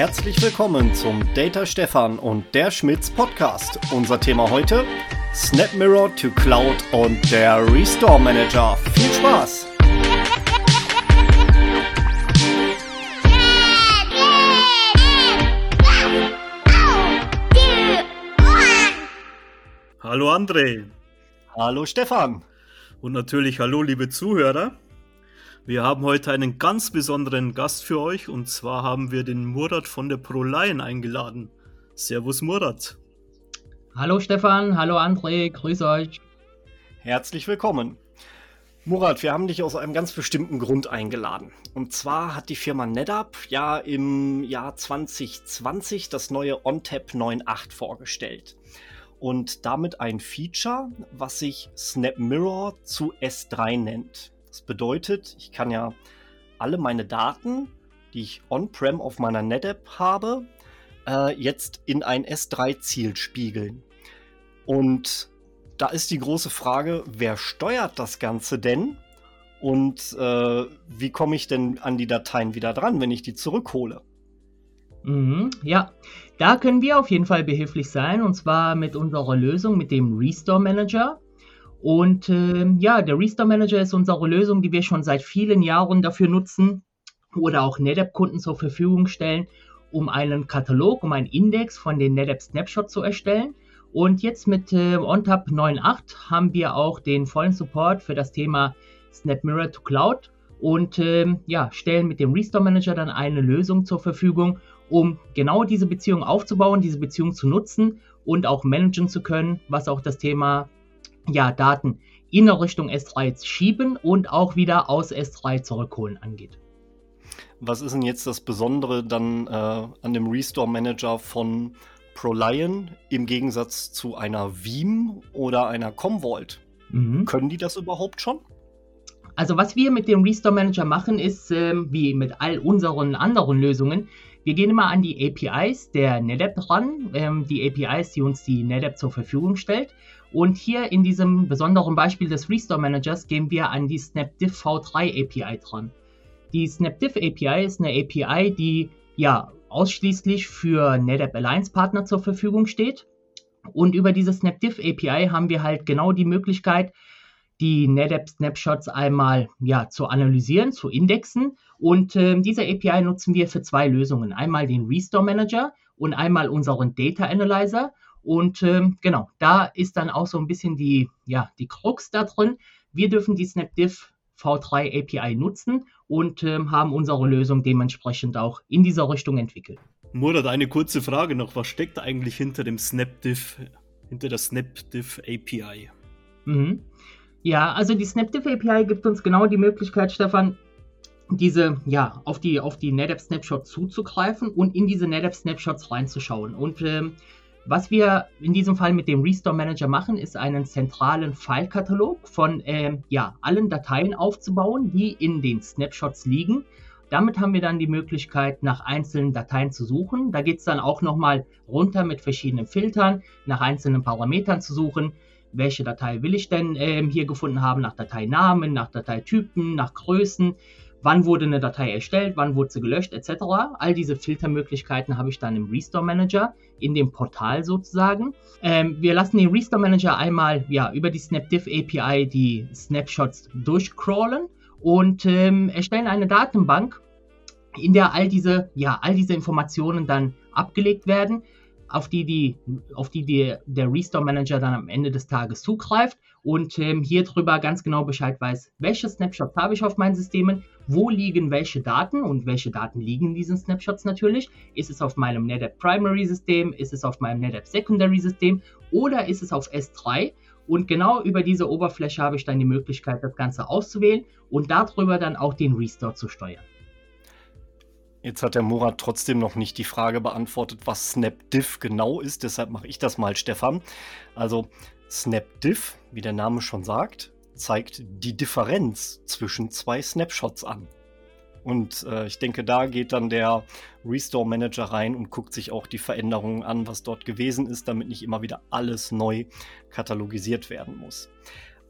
Herzlich willkommen zum Data Stefan und der Schmitz Podcast. Unser Thema heute: SnapMirror to Cloud und der Restore Manager. Viel Spaß! Hallo André. Hallo Stefan. Und natürlich hallo liebe Zuhörer. Wir haben heute einen ganz besonderen Gast für euch, und zwar haben wir den Murat von der ProLine eingeladen. Servus Murat. Hallo Stefan, hallo André, grüß euch. Herzlich willkommen. Murat, wir haben dich aus einem ganz bestimmten Grund eingeladen. Und zwar hat die Firma NetApp ja im Jahr 2020 das neue ONTAP 9.8 vorgestellt. Und damit ein Feature, was sich SnapMirror zu S3 nennt. Das bedeutet, ich kann ja alle meine Daten, die ich on-prem auf meiner NetApp habe, jetzt in ein S3-Ziel spiegeln. Und da ist die große Frage, wer steuert das Ganze denn? Und wie komme ich denn an die Dateien wieder dran, wenn ich die zurückhole? Ja, da können wir auf jeden Fall behilflich sein, und zwar mit unserer Lösung, mit dem Restore Manager. Und der Restore Manager ist unsere Lösung, die wir schon seit vielen Jahren dafür nutzen oder auch NetApp-Kunden zur Verfügung stellen, um einen Katalog, um einen Index von den NetApp-Snapshot zu erstellen. Und jetzt mit ONTAP 9.8 haben wir auch den vollen Support für das Thema SnapMirror to Cloud und stellen mit dem Restore Manager dann eine Lösung zur Verfügung, um genau diese Beziehung aufzubauen, diese Beziehung zu nutzen und auch managen zu können, was auch das Thema Daten in Richtung S3 schieben und auch wieder aus S3 zurückholen angeht. Was ist denn jetzt das Besondere dann an dem Restore Manager von ProLine im Gegensatz zu einer Veeam oder einer Commvault? Können die das überhaupt schon? Also was wir mit dem Restore Manager machen ist, wie mit all unseren anderen Lösungen, wir gehen immer an die APIs der NetApp ran, die APIs, die uns die NetApp zur Verfügung stellt. Und hier in diesem besonderen Beispiel des Restore Managers gehen wir an die SnapDiff V3 API dran. Die SnapDiff API ist eine API, die ausschließlich für NetApp Alliance Partner zur Verfügung steht. Und über diese SnapDiff API haben wir halt genau die Möglichkeit, die NetApp Snapshots einmal zu analysieren, zu indexen. Und diese API nutzen wir für zwei Lösungen. Einmal den Restore Manager und einmal unseren Data Analyzer. Und da ist dann auch so ein bisschen die Krux da drin. Wir dürfen die SnapDiff V3 API nutzen und haben unsere Lösung dementsprechend auch in dieser Richtung entwickelt. Murat, eine kurze Frage noch. Was steckt eigentlich hinter der SnapDiff API? Ja, also die SnapDiff API gibt uns genau die Möglichkeit, Stefan, auf die NetApp Snapshots zuzugreifen und in diese NetApp Snapshots reinzuschauen. Und was wir in diesem Fall mit dem Restore Manager machen, ist einen zentralen File-Katalog von allen Dateien aufzubauen, die in den Snapshots liegen. Damit haben wir dann die Möglichkeit, nach einzelnen Dateien zu suchen. Da geht es dann auch nochmal runter mit verschiedenen Filtern, nach einzelnen Parametern zu suchen. Welche Datei will ich denn hier gefunden haben? Nach Dateinamen, nach Dateitypen, nach Größen. Wann wurde eine Datei erstellt, wann wurde sie gelöscht, etc. All diese Filtermöglichkeiten habe ich dann im Restore Manager, in dem Portal sozusagen. Wir lassen den Restore Manager einmal über die SnapDiff API die Snapshots durchcrawlen und erstellen eine Datenbank, in der all diese Informationen dann abgelegt werden, auf die der Restore Manager dann am Ende des Tages zugreift und hier drüber ganz genau Bescheid weiß, welche Snapshots habe ich auf meinen Systemen, wo liegen welche Daten und welche Daten liegen in diesen Snapshots natürlich. Ist es auf meinem NetApp Primary System, ist es auf meinem NetApp Secondary System oder ist es auf S3? Und genau über diese Oberfläche habe ich dann die Möglichkeit, das Ganze auszuwählen und darüber dann auch den Restore zu steuern. Jetzt hat der Murat trotzdem noch nicht die Frage beantwortet, was SnapDiff genau ist. Deshalb mache ich das mal, Stefan. Also SnapDiff, wie der Name schon sagt, zeigt die Differenz zwischen zwei Snapshots an. Und ich denke, da geht dann der Restore Manager rein und guckt sich auch die Veränderungen an, was dort gewesen ist, damit nicht immer wieder alles neu katalogisiert werden muss.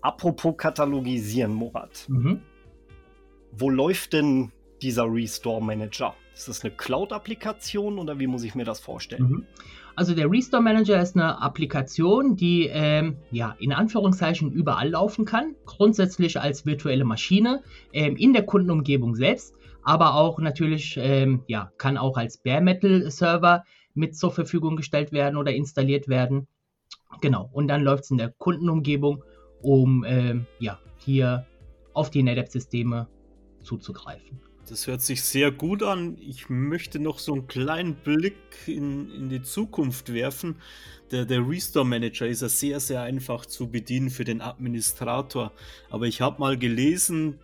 Apropos katalogisieren, Murat. Wo läuft denn dieser Restore Manager? Ist das eine Cloud-Applikation oder wie muss ich mir das vorstellen? Also der Restore Manager ist eine Applikation, die in Anführungszeichen überall laufen kann, grundsätzlich als virtuelle Maschine in der Kundenumgebung selbst, aber auch natürlich kann auch als Bare Metal Server mit zur Verfügung gestellt werden oder installiert werden. Genau, und dann läuft es in der Kundenumgebung, um hier auf die NetApp-Systeme zuzugreifen. Das hört sich sehr gut an. Ich möchte noch so einen kleinen Blick in die Zukunft werfen. Der Restore Manager ist ja sehr, sehr einfach zu bedienen für den Administrator. Aber ich habe mal gelesen,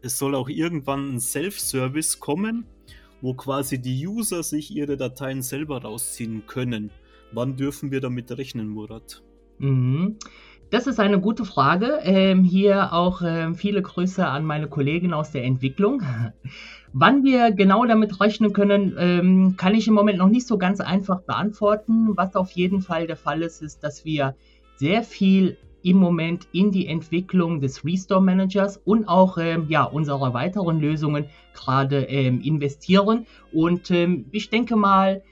es soll auch irgendwann ein Self-Service kommen, wo quasi die User sich ihre Dateien selber rausziehen können. Wann dürfen wir damit rechnen, Murat? Das ist eine gute Frage. Hier auch viele Grüße an meine Kollegen aus der Entwicklung. Wann wir genau damit rechnen können, kann ich im Moment noch nicht so ganz einfach beantworten. Was auf jeden Fall der Fall ist, ist, dass wir sehr viel im Moment in die Entwicklung des Restore Managers und auch unserer weiteren Lösungen gerade investieren. Und ich denke mal,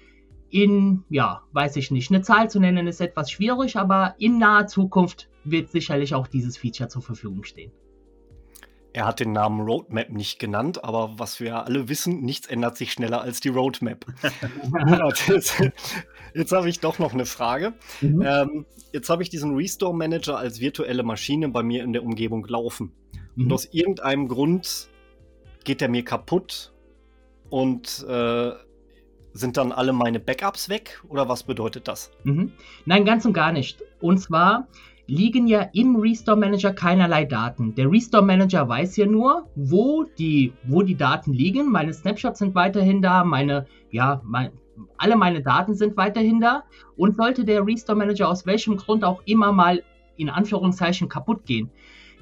eine Zahl zu nennen ist etwas schwierig, aber in naher Zukunft wird sicherlich auch dieses Feature zur Verfügung stehen. Er hat den Namen Roadmap nicht genannt, aber was wir alle wissen, nichts ändert sich schneller als die Roadmap. Jetzt habe ich doch noch eine Frage. Jetzt habe ich diesen Restore Manager als virtuelle Maschine bei mir in der Umgebung laufen. Und aus irgendeinem Grund geht er mir kaputt und sind dann alle meine Backups weg oder was bedeutet das? Nein, ganz und gar nicht. Und zwar liegen ja im Restore Manager keinerlei Daten. Der Restore Manager weiß ja nur, wo die Daten liegen. Meine Snapshots sind weiterhin da, alle meine Daten sind weiterhin da. Und sollte der Restore Manager aus welchem Grund auch immer mal in Anführungszeichen kaputt gehen,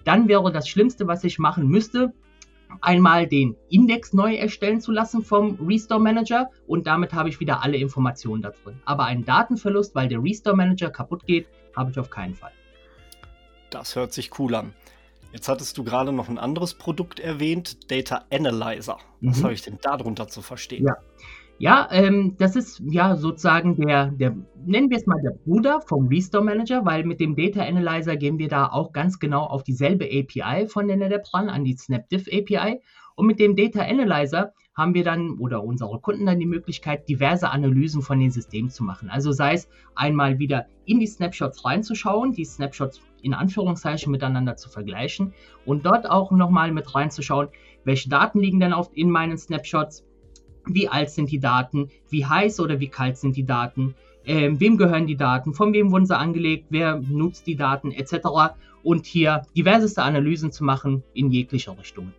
dann wäre das Schlimmste, was ich machen müsste, einmal den Index neu erstellen zu lassen vom Restore Manager und damit habe ich wieder alle Informationen da drin. Aber einen Datenverlust, weil der Restore Manager kaputt geht, habe ich auf keinen Fall. Das hört sich cool an. Jetzt hattest du gerade noch ein anderes Produkt erwähnt, Data Analyzer. Was habe ich denn darunter zu verstehen? Ja, das ist ja sozusagen der, nennen wir es mal der Bruder vom Restore Manager, weil mit dem Data Analyzer gehen wir da auch ganz genau auf dieselbe API von der NetApp ran, an die SnapDiff API. Und mit dem Data Analyzer haben wir dann oder unsere Kunden dann die Möglichkeit, diverse Analysen von den Systemen zu machen. Also sei es einmal wieder in die Snapshots reinzuschauen, die Snapshots in Anführungszeichen miteinander zu vergleichen und dort auch nochmal mit reinzuschauen, welche Daten liegen denn oft in meinen Snapshots, wie alt sind die Daten, wie heiß oder wie kalt sind die Daten, wem gehören die Daten, von wem wurden sie angelegt, wer nutzt die Daten etc. Und hier diverseste Analysen zu machen in jeglicher Richtung.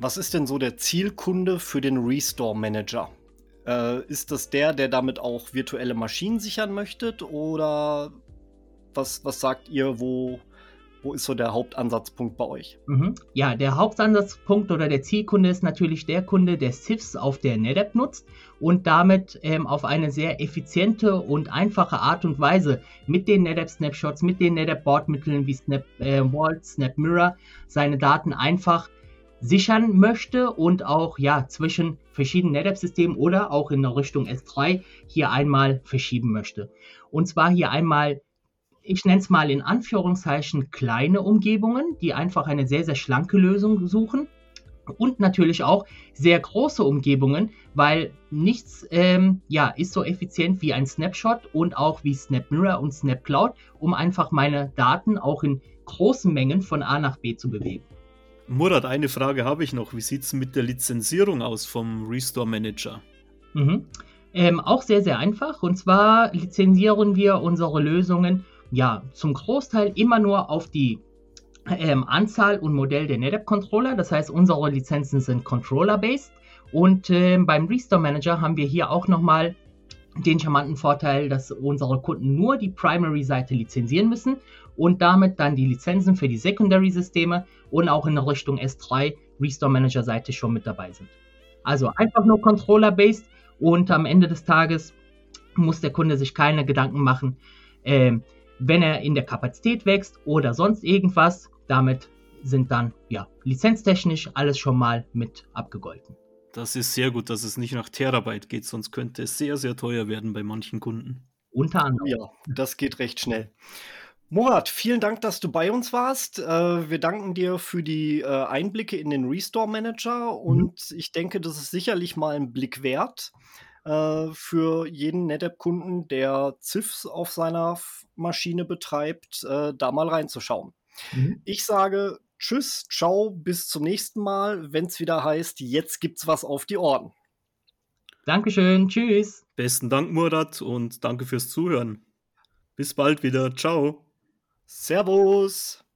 Was ist denn so der Zielkunde für den Restore Manager? Ist das der damit auch virtuelle Maschinen sichern möchte oder was sagt ihr, Wo ist so der Hauptansatzpunkt bei euch? Ja, der Hauptansatzpunkt oder der Zielkunde ist natürlich der Kunde, der CIFS auf der NetApp nutzt und damit auf eine sehr effiziente und einfache Art und Weise mit den NetApp-Snapshots, mit den NetApp-Bordmitteln wie SnapVault, SnapMirror seine Daten einfach sichern möchte und auch zwischen verschiedenen NetApp-Systemen oder auch in der Richtung S3 hier einmal verschieben möchte. Und zwar hier einmal, ich nenne es mal in Anführungszeichen kleine Umgebungen, die einfach eine sehr, sehr schlanke Lösung suchen und natürlich auch sehr große Umgebungen, weil nichts ist so effizient wie ein Snapshot und auch wie SnapMirror und SnapCloud, um einfach meine Daten auch in großen Mengen von A nach B zu bewegen. Murat, eine Frage habe ich noch. Wie sieht es mit der Lizenzierung aus vom Restore Manager? Auch sehr, sehr einfach. Und zwar lizenzieren wir unsere Lösungen zum Großteil immer nur auf die Anzahl und Modell der NetApp-Controller. Das heißt, unsere Lizenzen sind Controller-based. Und beim Restore Manager haben wir hier auch nochmal den charmanten Vorteil, dass unsere Kunden nur die Primary-Seite lizenzieren müssen und damit dann die Lizenzen für die Secondary-Systeme und auch in der Richtung S3 Restore Manager-Seite schon mit dabei sind. Also einfach nur Controller-based und am Ende des Tages muss der Kunde sich keine Gedanken machen, wenn er in der Kapazität wächst oder sonst irgendwas. Damit sind dann lizenztechnisch alles schon mal mit abgegolten. Das ist sehr gut, dass es nicht nach Terabyte geht, sonst könnte es sehr, sehr teuer werden bei manchen Kunden. Unter anderem. Ja, das geht recht schnell. Murat, vielen Dank, dass du bei uns warst. Wir danken dir für die Einblicke in den Restore Manager und ich denke, das ist sicherlich mal ein Blick wert für jeden NetApp-Kunden, der CIFS auf seiner Maschine betreibt, da mal reinzuschauen. Ich sage tschüss, ciao, bis zum nächsten Mal, wenn es wieder heißt, jetzt gibt's was auf die Ohren. Dankeschön, tschüss. Besten Dank, Murat, und danke fürs Zuhören. Bis bald wieder, ciao. Servus.